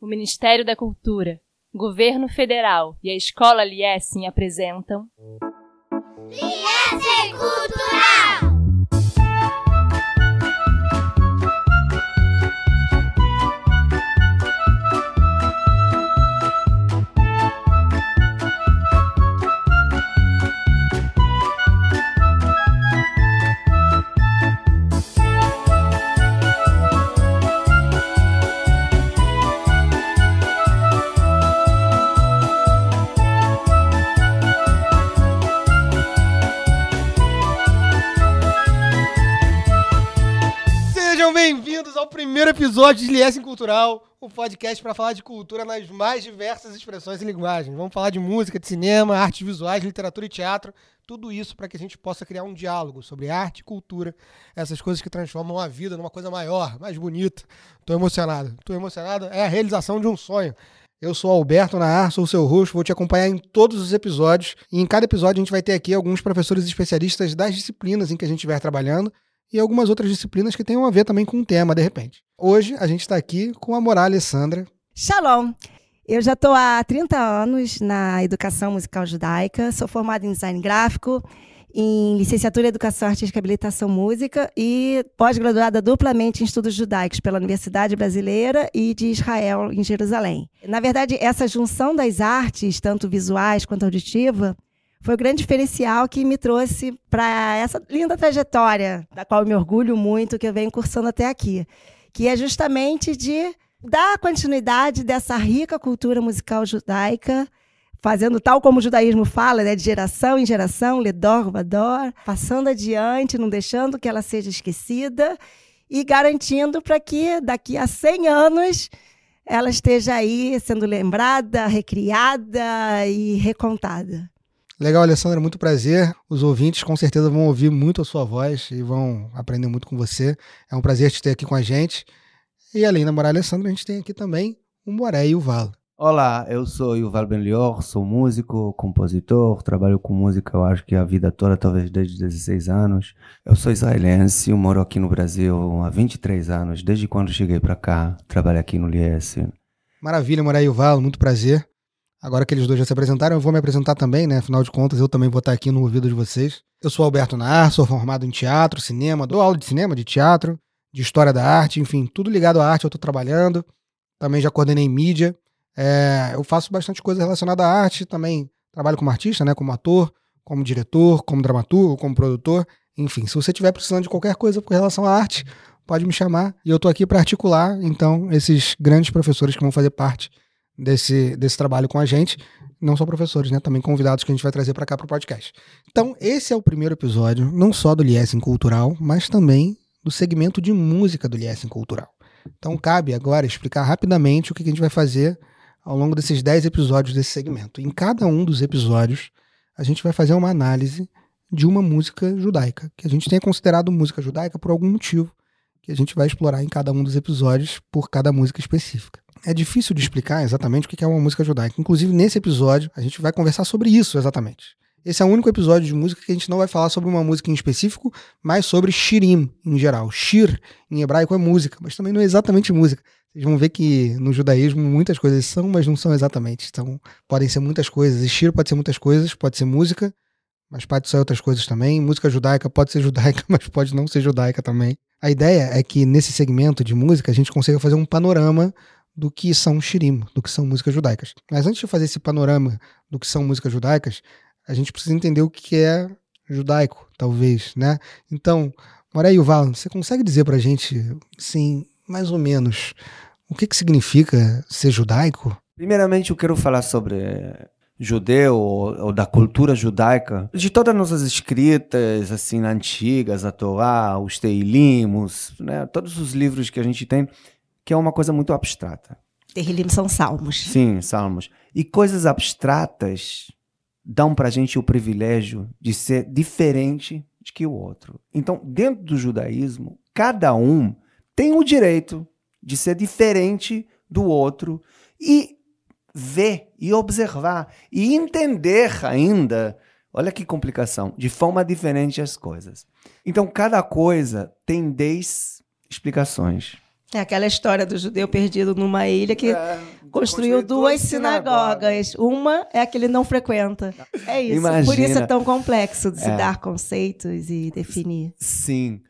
O Ministério da Cultura, Governo Federal e a Escola Liessin apresentam... Liessin Cultural! Primeiro episódio de Liessin Cultural, um podcast para falar de cultura nas mais diversas expressões e linguagens. Vamos falar de música, de cinema, artes visuais, literatura e teatro. Tudo isso para que a gente possa criar um diálogo sobre arte e cultura. Essas coisas que transformam a vida numa coisa maior, mais bonita. Estou emocionado. Estou emocionado. É a realização de um sonho. Eu sou Alberto Naar, sou o seu host, vou te acompanhar em todos os episódios. E em cada episódio a gente vai ter aqui alguns professores especialistas das disciplinas em que a gente estiver trabalhando. E algumas outras disciplinas que tenham a ver também com o tema, de repente. Hoje, a gente está aqui com a Morá Alessandra. Shalom! Eu já estou há 30 anos na educação musical judaica, sou formada em design gráfico, em licenciatura em educação artística e habilitação música e pós-graduada duplamente em estudos judaicos pela Universidade Brasileira e de Israel, em Jerusalém. Na verdade, essa junção das artes, tanto visuais quanto auditiva, foi o grande diferencial que me trouxe para essa linda trajetória, da qual eu me orgulho muito, que eu venho cursando até aqui, que é justamente de dar continuidade dessa rica cultura musical judaica, fazendo tal como o judaísmo fala, né, de geração em geração, leDor vaDor, passando adiante, não deixando que ela seja esquecida e garantindo para que daqui a 100 anos ela esteja aí sendo lembrada, recriada e recontada. Legal, Alessandra, muito prazer. Os ouvintes com certeza vão ouvir muito a sua voz e vão aprender muito com você. É um prazer te ter aqui com a gente. E além da Morá Alessandra, a gente tem aqui também o Moré e o Yuval. Olá, eu sou Yuval Ben Lior, sou músico, compositor, trabalho com música eu acho que a vida toda, talvez desde 16 anos. Eu sou israelense, eu moro aqui no Brasil há 23 anos, desde quando cheguei para cá, trabalho aqui no Liessin. Maravilha, Moré e Yuval, muito prazer. Agora que eles dois já se apresentaram, eu vou me apresentar também, né? Afinal de contas, eu também vou estar aqui no ouvido de vocês. Eu sou Alberto Naar, sou formado em teatro, cinema, dou aula de cinema, de teatro, de história da arte, enfim, tudo ligado à arte eu estou trabalhando. Também já coordenei mídia. Eu faço bastante coisa relacionada à arte, também trabalho como artista, né? Como ator, como diretor, como dramaturgo, como produtor. Enfim, se você estiver precisando de qualquer coisa com relação à arte, pode me chamar. E eu estou aqui para articular, então, esses grandes professores que vão fazer parte desse trabalho com a gente, não só professores, né? Também convidados que a gente vai trazer para cá para o podcast. Então, esse é o primeiro episódio, não só do Liessin Cultural, mas também do segmento de música do Liessin Cultural. Então, cabe agora explicar rapidamente o que a gente vai fazer ao longo desses 10 episódios desse segmento. Em cada um dos episódios, a gente vai fazer uma análise de uma música judaica, que a gente tenha considerado música judaica por algum motivo, que a gente vai explorar em cada um dos episódios por cada música específica. É difícil de explicar exatamente o que é uma música judaica. Inclusive, nesse episódio, a gente vai conversar sobre isso exatamente. Esse é o único episódio de música que a gente não vai falar sobre uma música em específico, mas sobre Shirim, em geral. Shir, em hebraico, é música, mas também não é exatamente música. Vocês vão ver que no judaísmo muitas coisas são, mas não são exatamente. Então, podem ser muitas coisas. E Shir pode ser muitas coisas, pode ser música, mas pode ser outras coisas também. Música judaica pode ser judaica, mas pode não ser judaica também. A ideia é que, nesse segmento de música, a gente consiga fazer um panorama do que são shirim, do que são músicas judaicas. Mas antes de fazer esse panorama do que são músicas judaicas, a gente precisa entender o que é judaico, talvez, né? Então, Moré e Yuval, você consegue dizer pra gente, assim, mais ou menos, o que significa ser judaico? Primeiramente, eu quero falar sobre judeu ou da cultura judaica. De todas as nossas escritas, assim, antigas, a Torá, os Teilimos, né? Todos os livros que a gente tem, que é uma coisa muito abstrata. Terrilim são salmos. Sim, salmos. E coisas abstratas dão para a gente o privilégio de ser diferente de que o outro. Então, dentro do judaísmo, cada um tem o direito de ser diferente do outro e ver, e observar, e entender ainda, olha que complicação, de forma diferente as coisas. Então, cada coisa tem 10 explicações. É aquela história do judeu perdido numa ilha que construiu duas sinagogas. Uma é a que ele não frequenta. É isso. Imagina. Por isso é tão complexo de se dar conceitos e definir. Sim.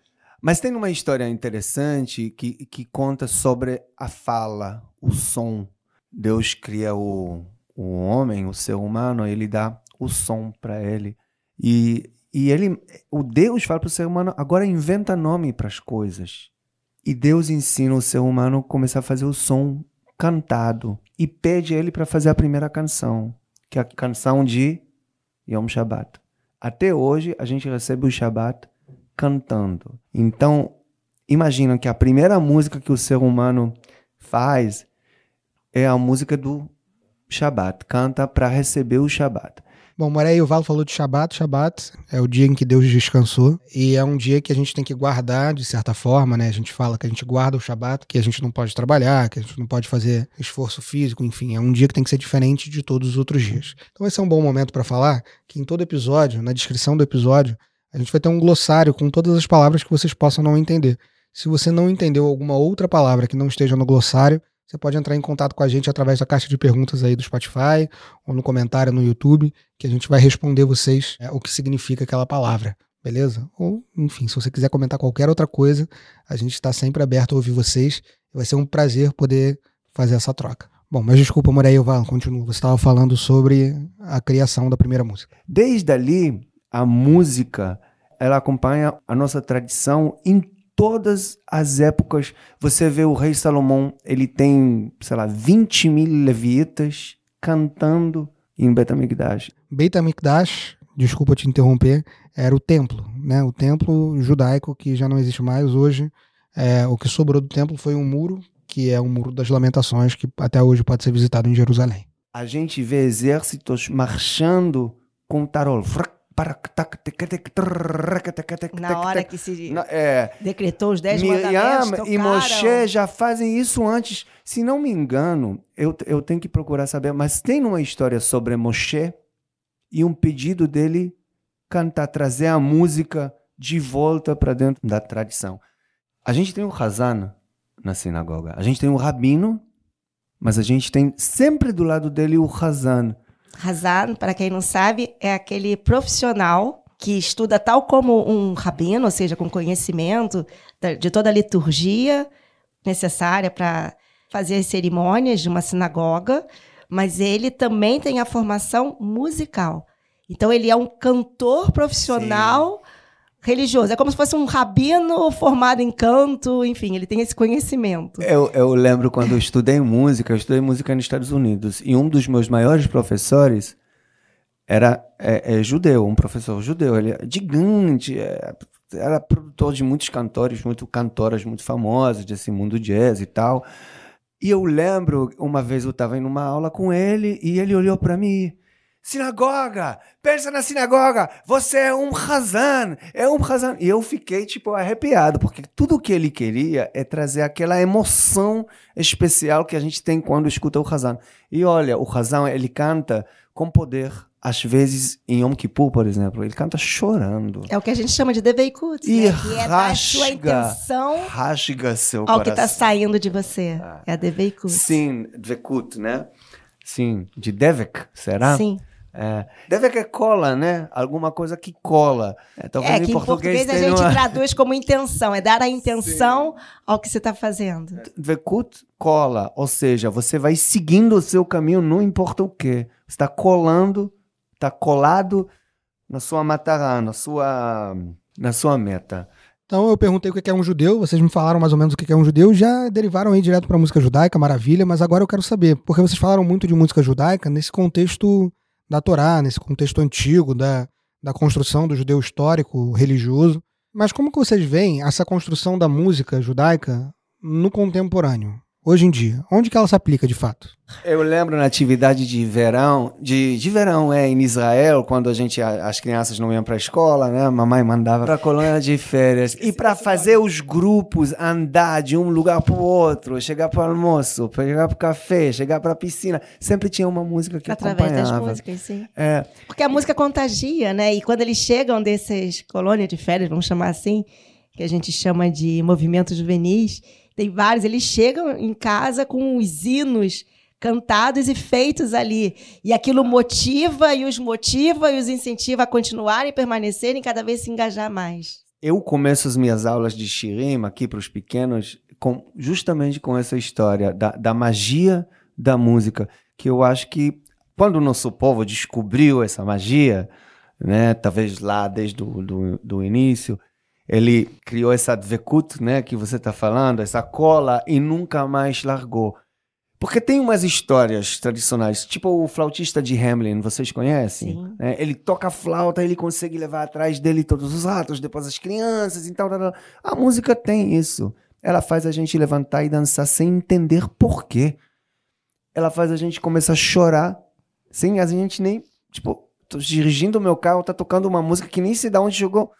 Mas tem uma história interessante que conta sobre a fala, o som. Deus cria o homem, o ser humano, ele dá o som para ele. E ele, o Deus fala para o ser humano, agora inventa nome para as coisas. E Deus ensina o ser humano a começar a fazer o som cantado e pede ele para fazer a primeira canção, que é a canção de Yom Shabat. Até hoje, a gente recebe o Shabat cantando. Então, imagina que a primeira música que o ser humano faz é a música do Shabat, canta para receber o Shabat. Bom, Moré e o Valo falou de Shabat. Shabat é o dia em que Deus descansou e é um dia que a gente tem que guardar, de certa forma, né? A gente fala que a gente guarda o Shabat, que a gente não pode trabalhar, que a gente não pode fazer esforço físico, enfim. É um dia que tem que ser diferente de todos os outros dias. Então esse é um bom momento para falar que em todo episódio, na descrição do episódio, a gente vai ter um glossário com todas as palavras que vocês possam não entender. Se você não entendeu alguma outra palavra que não esteja no glossário, você pode entrar em contato com a gente através da caixa de perguntas aí do Spotify ou no comentário no YouTube, que a gente vai responder vocês o que significa aquela palavra, beleza? Ou, enfim, se você quiser comentar qualquer outra coisa, a gente está sempre aberto a ouvir vocês. Vai ser um prazer poder fazer essa troca. Bom, mas desculpa, Moré e Oval, continua. Você estava falando sobre a criação da primeira música. Desde ali, a música, ela acompanha a nossa tradição inteira. Todas as épocas, você vê o rei Salomão, ele tem, sei lá, 20 mil levitas cantando em Beit HaMikdash. Beit HaMikdash, desculpa te interromper, era o templo, né? O templo judaico que já não existe mais hoje. O que sobrou do templo foi um muro, que é o Muro das Lamentações, que até hoje pode ser visitado em Jerusalém. A gente vê exércitos marchando com tarol. Na hora que se decretou os 10 mandamentos, tocaram. E Moshé já fazem isso antes. Se não me engano, eu tenho que procurar saber, mas tem uma história sobre Moshé e um pedido dele cantar, trazer a música de volta para dentro da tradição. A gente tem o Hazan na sinagoga, a gente tem o Rabino, mas a gente tem sempre do lado dele o Hazan. Hazan, para quem não sabe, é aquele profissional que estuda tal como um rabino, ou seja, com conhecimento de toda a liturgia necessária para fazer as cerimônias de uma sinagoga, mas ele também tem a formação musical. Então, ele é um cantor profissional religioso. É como se fosse um rabino formado em canto, enfim, ele tem esse conhecimento. Eu lembro quando eu estudei música nos Estados Unidos, e um dos meus maiores professores era judeu, um professor judeu, ele é gigante, era produtor de muitos cantores, muitas cantoras muito famosas desse mundo jazz e tal, e eu lembro, uma vez eu estava em uma aula com ele, e ele olhou para mim: sinagoga, pensa na sinagoga, você é um Hazan, é um Hazan. E eu fiquei, tipo, arrepiado, porque tudo o que ele queria é trazer aquela emoção especial que a gente tem quando escuta o Hazan. E olha, o Hazan, ele canta com poder, às vezes em Yom Kippur, por exemplo, ele canta chorando. É o que a gente chama de Devekut, né? Que é da sua intenção rasga seu coração. Ao que está saindo de você, é a Devekut. Sim, Devekut, né? Sim, de Devek, será? Sim. Deve que cola, né? Alguma coisa que cola. Que em português a gente traduz como intenção. É dar a intenção ao que você está fazendo. Devekut cola, ou seja, você vai seguindo o seu caminho, não importa o quê. Você está colando, está colado na sua matará, na sua meta. Então eu perguntei o que é um judeu, vocês me falaram mais ou menos o que é um judeu, já derivaram aí direto para a música judaica, maravilha, mas agora eu quero saber, porque vocês falaram muito de música judaica nesse contexto da Torá, nesse contexto antigo, da construção do judeu histórico, religioso. Mas como que vocês veem essa construção da música judaica no contemporâneo, hoje em dia? Onde que ela se aplica, de fato? Eu lembro na atividade de verão, em Israel, quando as crianças não iam para a escola, né? A mamãe mandava para a colônia de férias. E para fazer os grupos andar de um lugar para o outro, chegar para o almoço, chegar para o café, chegar para a piscina, sempre tinha uma música que acompanhava. Através das músicas, sim. Porque a música contagia, né? E quando eles chegam dessas colônias de férias, vamos chamar assim, que a gente chama de movimentos juvenis, tem vários, eles chegam em casa com os hinos cantados e feitos ali. E aquilo motiva e os incentiva a continuarem, permanecerem e cada vez se engajar mais. Eu começo as minhas aulas de Shirim aqui para os pequenos justamente com essa história da magia da música, que eu acho que quando o nosso povo descobriu essa magia, né, talvez lá desde do início, ele criou essa Devekut, né, que você está falando, essa cola, e nunca mais largou. Porque tem umas histórias tradicionais, tipo o flautista de Hamelin, vocês conhecem? Né? Ele toca a flauta, ele consegue levar atrás dele todos os ratos, depois as crianças e tal. A música tem isso. Ela faz a gente levantar e dançar sem entender por quê. Ela faz a gente começar a chorar sem a gente nem... Tipo, tô dirigindo o meu carro, tá tocando uma música que nem sei de onde jogou.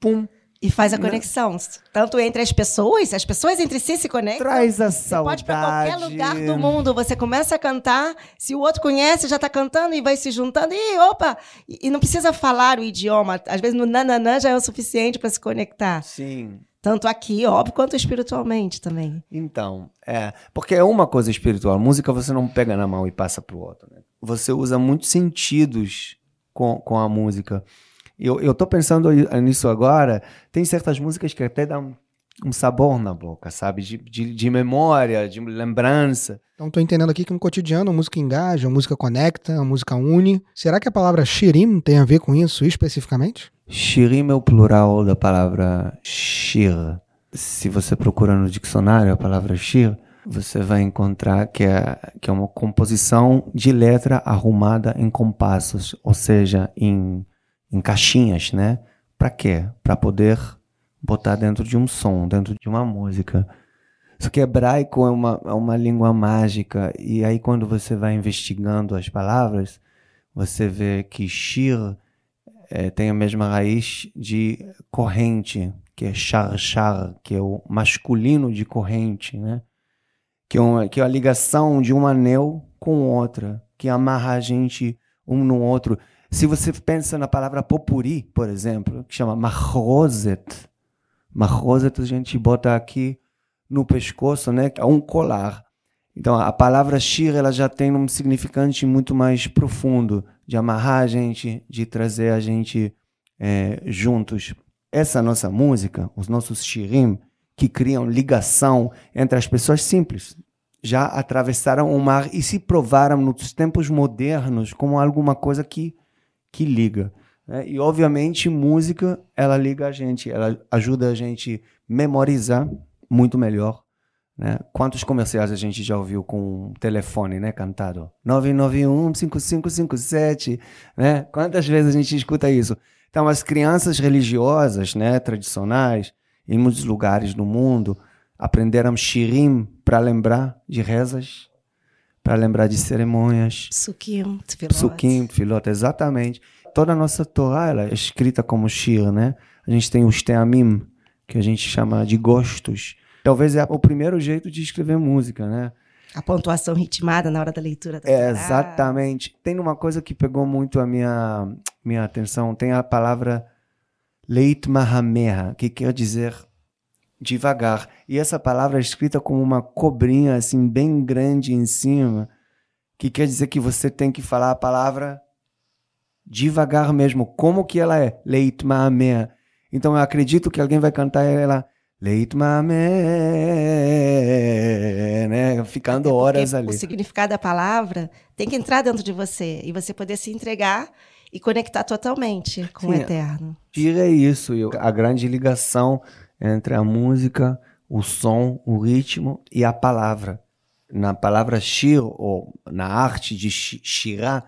Pum. E faz a conexão, tanto entre as pessoas entre si se conectam. Traz a saudade. Você pode ir para qualquer lugar do mundo, você começa a cantar, se o outro conhece, já está cantando e vai se juntando, e opa! E não precisa falar o idioma, às vezes no nananã já é o suficiente para se conectar. Sim. Tanto aqui, óbvio, quanto espiritualmente também. Então, porque é uma coisa espiritual, música você não pega na mão e passa para o outro, né? Você usa muitos sentidos com a música. Eu tô pensando nisso agora, tem certas músicas que até dão um sabor na boca, sabe? De memória, de lembrança. Então tô entendendo aqui que no cotidiano a música engaja, a música conecta, a música une. Será que a palavra shirim tem a ver com isso especificamente? Shirim é o plural da palavra shir. Se você procura no dicionário a palavra shir, você vai encontrar que é uma composição de letra arrumada em compassos, ou seja, em caixinhas, né? Para quê? Para poder botar dentro de um som, dentro de uma música. Só que hebraico é uma língua mágica, e aí quando você vai investigando as palavras, você vê que shir tem a mesma raiz de corrente, que é shar, que é o masculino de corrente, né? Que é a ligação de um anel com outra, que amarra a gente um no outro. Se você pensa na palavra popuri, por exemplo, que chama mahroset. Mahroset a gente bota aqui no pescoço, né? É um colar. Então, a palavra shir ela já tem um significante muito mais profundo, de amarrar a gente, de trazer a gente juntos. Essa nossa música, os nossos shirim, que criam ligação entre as pessoas simples, já atravessaram o mar e se provaram nos tempos modernos como alguma coisa que liga, né? E obviamente música, ela liga a gente, ela ajuda a gente memorizar muito melhor, né? Quantos comerciais a gente já ouviu com um telefone, né, cantado 991-5557, né? Quantas vezes a gente escuta isso? Então as crianças religiosas, né, tradicionais, em muitos lugares do mundo aprenderam shirim para lembrar de rezas, para lembrar de cerimônias. Pssukim, Tfilot. Pssukim, Tfilot, exatamente. Toda a nossa Torá ela é escrita como shir, né? A gente tem os Teamim, que a gente chama de gostos. Talvez é o primeiro jeito de escrever música, né? A pontuação ritmada na hora da leitura da Torá. Exatamente. Tem uma coisa que pegou muito a minha atenção, tem a palavra leit mahameha, que quer dizer devagar. E essa palavra é escrita como uma cobrinha, assim, bem grande em cima, que quer dizer que você tem que falar a palavra devagar mesmo. Como que ela é? Leit ma'ameh. Então, eu acredito que alguém vai cantar ela leit ma'ameh, né? Ficando horas ali. O significado da palavra tem que entrar dentro de você e você poder se entregar e conectar totalmente com o eterno. Tira isso. A grande ligação entre a música, o som, o ritmo e a palavra. Na palavra shir, ou na arte de shirá,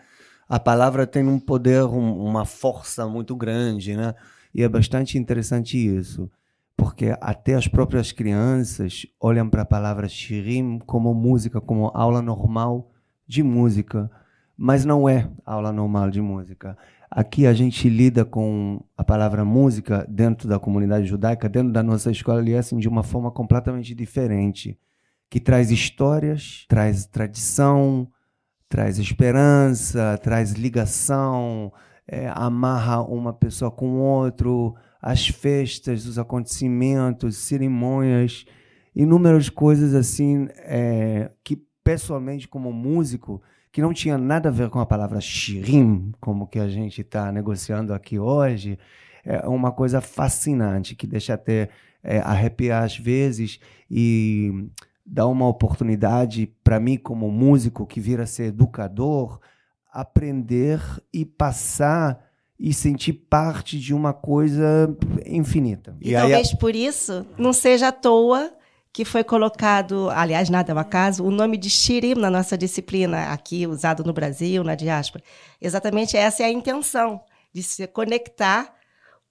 a palavra tem um poder, uma força muito grande, né? E é bastante interessante isso, porque até as próprias crianças olham para a palavra shirim como música, como aula normal de música, mas não é aula normal de música. Aqui a gente lida com a palavra música dentro da comunidade judaica, dentro da nossa escola Liessin, de uma forma completamente diferente, que traz histórias, traz tradição, traz esperança, traz ligação, amarra uma pessoa com o outro, as festas, os acontecimentos, cerimônias. inúmeras coisas assim que, pessoalmente, como músico, que não tinha nada a ver com a palavra shirim, como que a gente está negociando aqui hoje, é uma coisa fascinante, que deixa até arrepiar às vezes e dá uma oportunidade para mim, como músico, que vira ser educador, aprender e passar e sentir parte de uma coisa infinita. E talvez por isso não seja à toa que foi colocado, aliás, nada é um acaso, o nome de Shirim na nossa disciplina, aqui usado no Brasil, na diáspora. Exatamente essa é a intenção, de se conectar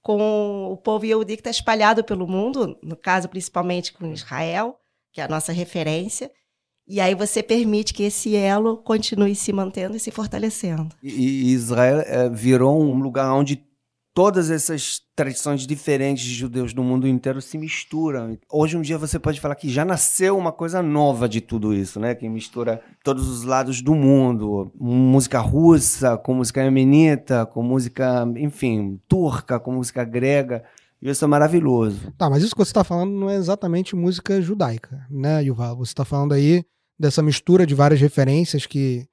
com o povo Yehudi que está espalhado pelo mundo, no caso principalmente com Israel, que é a nossa referência, e aí você permite que esse elo continue se mantendo e se fortalecendo. E Israel virou um lugar onde todas essas tradições diferentes de judeus do mundo inteiro se misturam. Hoje, um dia, você pode falar que já nasceu uma coisa nova de tudo isso, né? Que mistura todos os lados do mundo. Música russa, com música yemenita, com música, enfim, turca, com música grega. Isso é maravilhoso. Tá, mas isso que você está falando não é exatamente música judaica, né, Yuval? Você está falando aí dessa mistura de várias referências que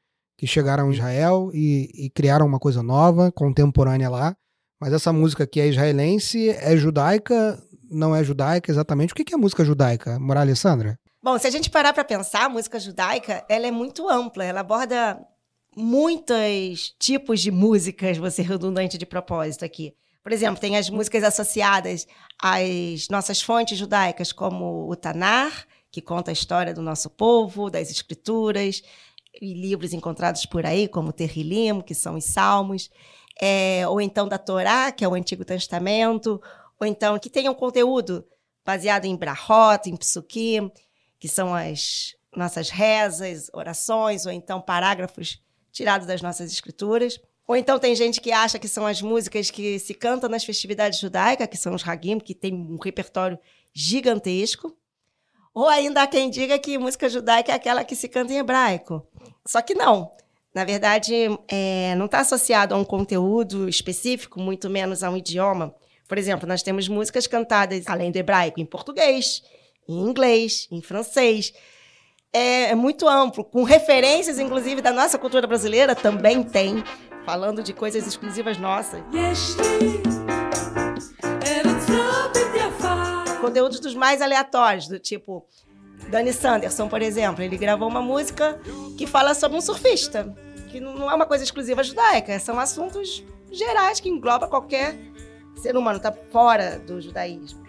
chegaram a Israel e criaram uma coisa nova, contemporânea lá. Mas essa música que é israelense, é judaica, não é judaica exatamente? O que é música judaica, Morá Alessandra? Bom, se a gente parar para pensar, a música judaica ela é muito ampla, ela aborda muitos tipos de músicas, vou ser redundante de propósito aqui. Por exemplo, tem as músicas associadas às nossas fontes judaicas, como o Tanar, que conta a história do nosso povo, das escrituras, e livros encontrados por aí, como o Terrilim, que são os salmos. Ou então da Torá, que é o Antigo Testamento, ou então que tenha um conteúdo baseado em brahot, em pssukim, que são as nossas rezas, orações, ou então parágrafos tirados das nossas escrituras. Ou então tem gente que acha que são as músicas que se cantam nas festividades judaicas, que são os Hagim, que tem um repertório gigantesco. Ou ainda há quem diga que música judaica é aquela que se canta em hebraico. Só que não. Na verdade, não está associado a um conteúdo específico, muito menos a um idioma. Por exemplo, nós temos músicas cantadas, além do hebraico, em português, em inglês, em francês. É muito amplo, com referências, inclusive, da nossa cultura brasileira, também tem, falando de coisas exclusivas nossas. Conteúdos dos mais aleatórios, do tipo... Danny Sanderson, por exemplo, ele gravou uma música que fala sobre um surfista, que não é uma coisa exclusiva judaica, são assuntos gerais que englobam qualquer ser humano, está fora do judaísmo.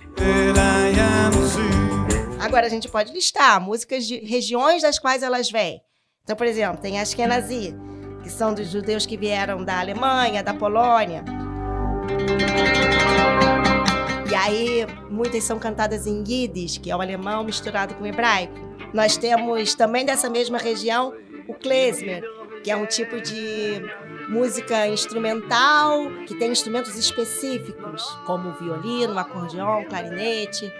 Agora a gente pode listar músicas de regiões das quais elas vêm. Então, por exemplo, tem a Ashkenazi, que são dos judeus que vieram da Alemanha, da Polônia. E aí, muitas são cantadas em Yiddish, que é o alemão misturado com o hebraico. Nós temos também dessa mesma região o klezmer, que é um tipo de música instrumental, que tem instrumentos específicos, como o violino, o acordeão, o clarinete.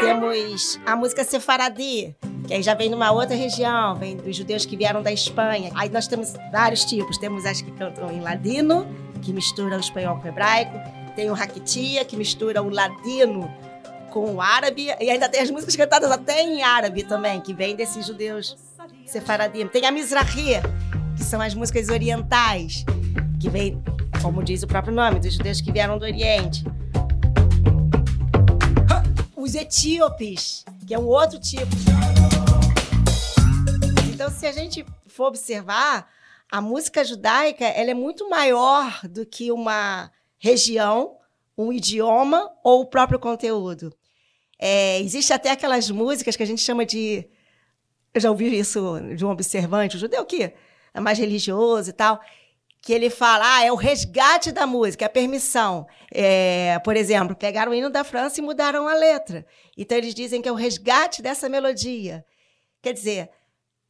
Temos a música Sefaradi, que aí já vem de uma outra região, vem dos judeus que vieram da Espanha. Aí nós temos vários tipos, temos as que cantam em Ladino, que mistura o espanhol com o hebraico, tem o rakitia, que mistura o ladino com o árabe, e ainda tem as músicas cantadas até em árabe também, que vem desses judeus sefaradim. Tem a mizrahi, que são as músicas orientais, que vem, como diz o próprio nome, dos judeus que vieram do Oriente. Os etíopes, que é um outro tipo. Então, se a gente for observar, a música judaica ela é muito maior do que uma região, um idioma ou o próprio conteúdo. Existe até aquelas músicas que a gente chama de... Eu já ouvi isso de um observante, um judeu que é mais religioso e tal, que ele fala, é o resgate da música, a permissão. Por exemplo, pegaram o hino da França e mudaram a letra. Então, eles dizem que é o resgate dessa melodia. Quer dizer...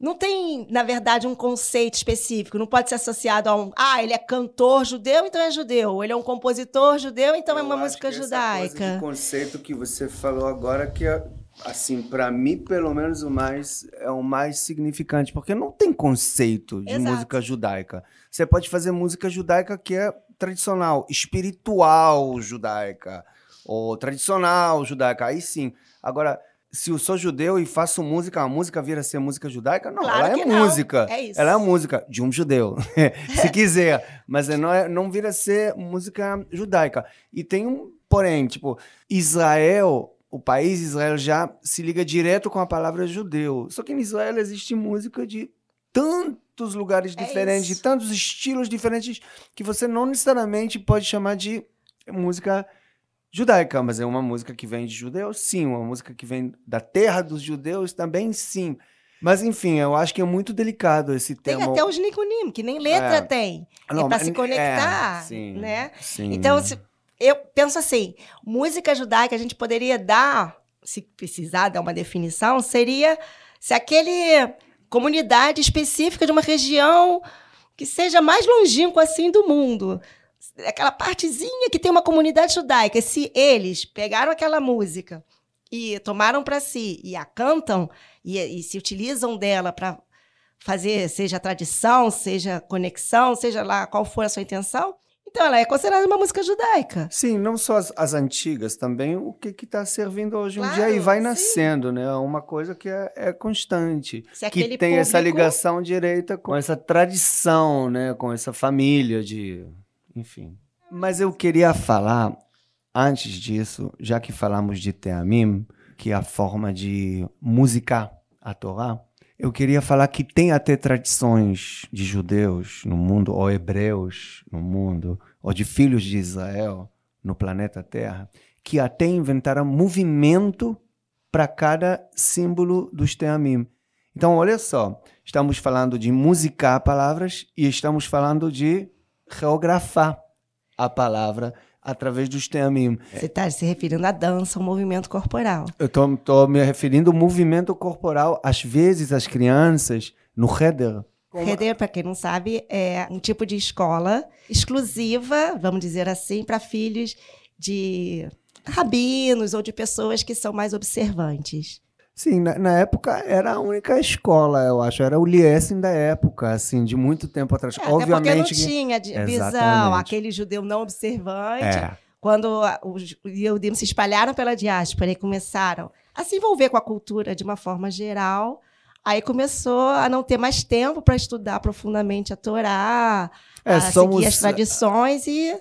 Não tem, na verdade, um conceito específico, não pode ser associado a um... ele é cantor judeu, então é judeu. Ele é um compositor judeu, então é uma música judaica. Essa coisa de conceito que você falou agora, que é, assim, para mim, pelo menos, o mais significante, porque não tem conceito de música judaica. Você pode fazer música judaica que é tradicional, espiritual judaica, ou tradicional judaica, aí sim. Agora, se eu sou judeu e faço música, a música vira a ser música judaica? Não, claro, ela é não. Música. É isso. Ela é música de um judeu, se quiser. Mas não vira a ser música judaica. E tem um porém, tipo, Israel... O país Israel já se liga direto com a palavra judeu. Só que em Israel existe música de tantos lugares diferentes, de tantos estilos diferentes, que você não necessariamente pode chamar de música judaica, mas é uma música que vem de judeus, sim. Uma música que vem da terra dos judeus também, sim. Mas, enfim, eu acho que é muito delicado esse tema. Tem até os niconim, que nem letra tem. Não, é para se conectar, sim, né? Sim. Então, eu penso assim, música judaica a gente poderia dar, se precisar dar uma definição, seria se aquele comunidade específica de uma região que seja mais longínqua assim do mundo, aquela partezinha que tem uma comunidade judaica, se eles pegaram aquela música e tomaram para si e a cantam e se utilizam dela para fazer, seja tradição, seja conexão, seja lá qual for a sua intenção, então, ela é considerada uma música judaica. Sim, não só as antigas, também o que está servindo hoje em dia e vai nascendo, né? Uma coisa que é constante, que tem essa ligação direta com essa tradição, né? Com essa família de... Enfim. Mas eu queria falar, antes disso, já que falamos de Teamim, que é a forma de musicar a Torá, eu queria falar que tem até tradições de judeus no mundo, ou hebreus no mundo, ou de filhos de Israel no planeta Terra, que até inventaram movimento para cada símbolo dos Teamim. Então, olha só, estamos falando de musicar palavras e estamos falando de reografar a palavra através dos Teamim. Você está se referindo à dança, ao movimento corporal. Eu estou me referindo ao movimento corporal. Às vezes, as crianças, no Réder... Réder, para quem não sabe, é um tipo de escola exclusiva, vamos dizer assim, para filhos de rabinos ou de pessoas que são mais observantes. Sim, na época era a única escola, eu acho. Era o Liessin da época, assim, de muito tempo atrás. Obviamente, até porque não tinha visão, aquele judeu não observante. Quando os Yehudim se espalharam pela diáspora e começaram a se envolver com a cultura de uma forma geral, aí começou a não ter mais tempo para estudar profundamente a Torá, seguir as tradições e...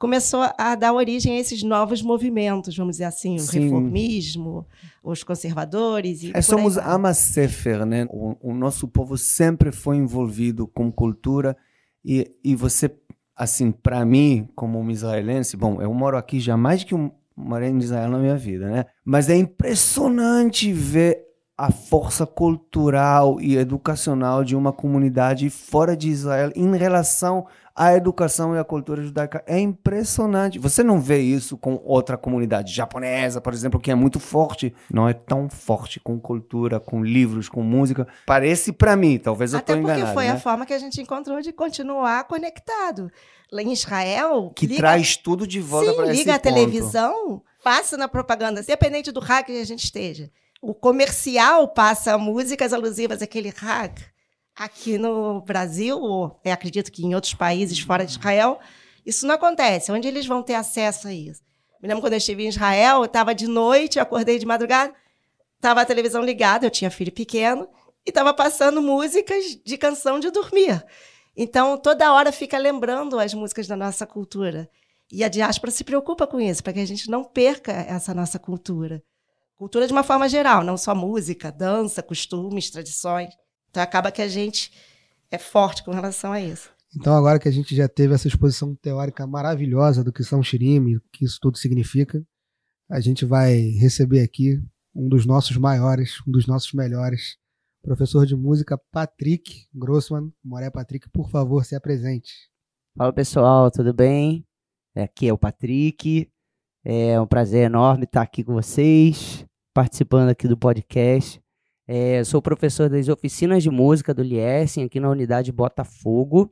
começou a dar origem a esses novos movimentos, vamos dizer assim, o reformismo, os conservadores. E somos Ama Sefer, né? O nosso povo sempre foi envolvido com cultura e você, assim, para mim, como um israelense, bom, eu moro aqui já mais que morei em Israel na minha vida, né? Mas é impressionante ver a força cultural e educacional de uma comunidade fora de Israel em relação à educação e à cultura judaica. É impressionante. Você não vê isso com outra comunidade japonesa, por exemplo, que é muito forte. Não é tão forte com cultura, com livros, com música. Parece para mim, talvez eu estou enganado. Até porque foi a forma que a gente encontrou de continuar conectado. Lá em Israel... Que traz tudo de volta para esse ponto. Liga a televisão, passa na propaganda, independente do hack que a gente esteja. O comercial passa músicas alusivas àquele Chag. Aqui no Brasil, ou acredito que em outros países fora de Israel, isso não acontece. Onde eles vão ter acesso a isso? Me lembro quando eu estive em Israel, eu estava de noite, eu acordei de madrugada, estava a televisão ligada, eu tinha filho pequeno, e estava passando músicas de canção de dormir. Então, toda hora fica lembrando as músicas da nossa cultura. E a diáspora se preocupa com isso, para que a gente não perca essa nossa cultura. Cultura de uma forma geral, não só música, dança, costumes, tradições. Então, acaba que a gente é forte com relação a isso. Então, agora que a gente já teve essa exposição teórica maravilhosa do que são Shirim, o que isso tudo significa, a gente vai receber aqui um dos nossos maiores, um dos nossos melhores, professor de música Patrick Grossman. Moré, Patrick, por favor, se apresente. Fala, pessoal, tudo bem? Aqui é o Patrick. É um prazer enorme estar aqui com vocês, participando aqui do podcast. Sou professor das oficinas de música do Liessin, aqui na unidade Botafogo.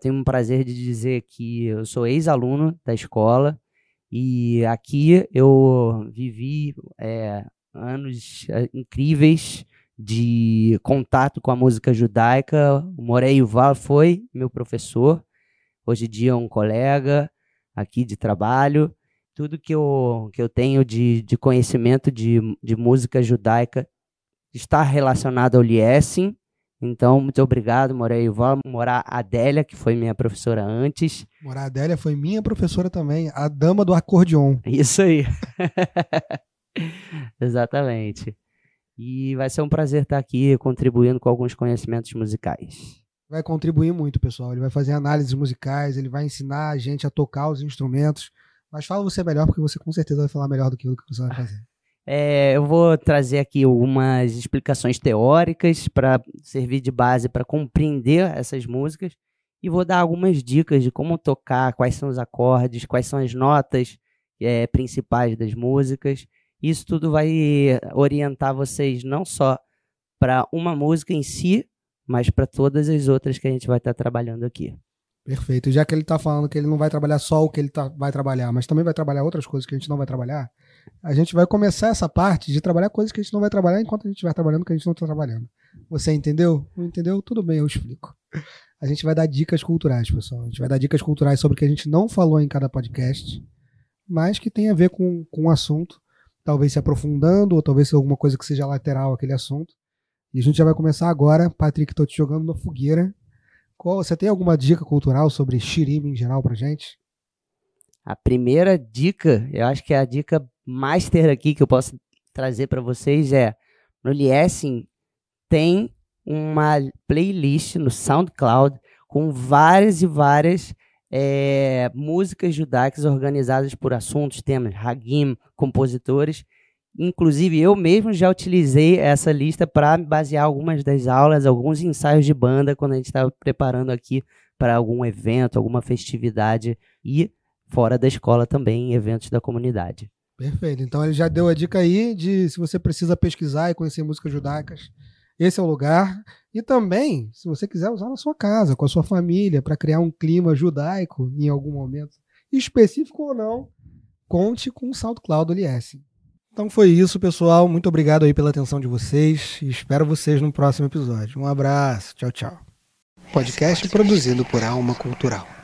Tenho um prazer de dizer que eu sou ex-aluno da escola e aqui eu vivi anos incríveis de contato com a música judaica. O Moré Yuval foi meu professor, hoje em dia é um colega aqui de trabalho. tudo que eu tenho de conhecimento de música judaica está relacionado ao Liessin. Então, muito obrigado, Morá Yuval, Morá Adélia, que foi minha professora antes. Morá Adélia foi minha professora também, a dama do acordeon. Isso aí. Exatamente. E vai ser um prazer estar aqui contribuindo com alguns conhecimentos musicais. Vai contribuir muito, pessoal. Ele vai fazer análises musicais, ele vai ensinar a gente a tocar os instrumentos. Mas fala você melhor, porque você com certeza vai falar melhor do que o que você vai fazer. Eu vou trazer aqui algumas explicações teóricas para servir de base para compreender essas músicas e vou dar algumas dicas de como tocar, quais são os acordes, quais são as notas principais das músicas. Isso tudo vai orientar vocês não só para uma música em si, mas para todas as outras que a gente vai estar trabalhando aqui. Perfeito. Já que ele está falando que ele não vai trabalhar só o que ele vai trabalhar, mas também vai trabalhar outras coisas que a gente não vai trabalhar, a gente vai começar essa parte de trabalhar coisas que a gente não vai trabalhar enquanto a gente vai trabalhando o que a gente não está trabalhando. Você entendeu? Não entendeu? Tudo bem, eu explico. A gente vai dar dicas culturais, pessoal. A gente vai dar dicas culturais sobre o que a gente não falou em cada podcast, mas que tem a ver com o assunto, talvez se aprofundando, ou talvez alguma coisa que seja lateral àquele assunto. E a gente já vai começar agora. Patrick, estou te jogando na fogueira. Você tem alguma dica cultural sobre Shirim em geral pra gente? A primeira dica, eu acho que é a dica master aqui que eu posso trazer para vocês no Liessin tem uma playlist no SoundCloud com várias e várias músicas judaicas organizadas por assuntos, temas, Hagim, compositores. Inclusive, eu mesmo já utilizei essa lista para basear algumas das aulas, alguns ensaios de banda, quando a gente estava preparando aqui para algum evento, alguma festividade e fora da escola também, em eventos da comunidade. Perfeito. Então, ele já deu a dica aí de se você precisa pesquisar e conhecer músicas judaicas, esse é o lugar. E também, se você quiser usar na sua casa, com a sua família, para criar um clima judaico em algum momento, específico ou não, conte com o SoundCloud Liessin. Então foi isso, pessoal. Muito obrigado aí pela atenção de vocês e espero vocês no próximo episódio. Um abraço. Tchau, tchau. Podcast produzido por Alma Cultural.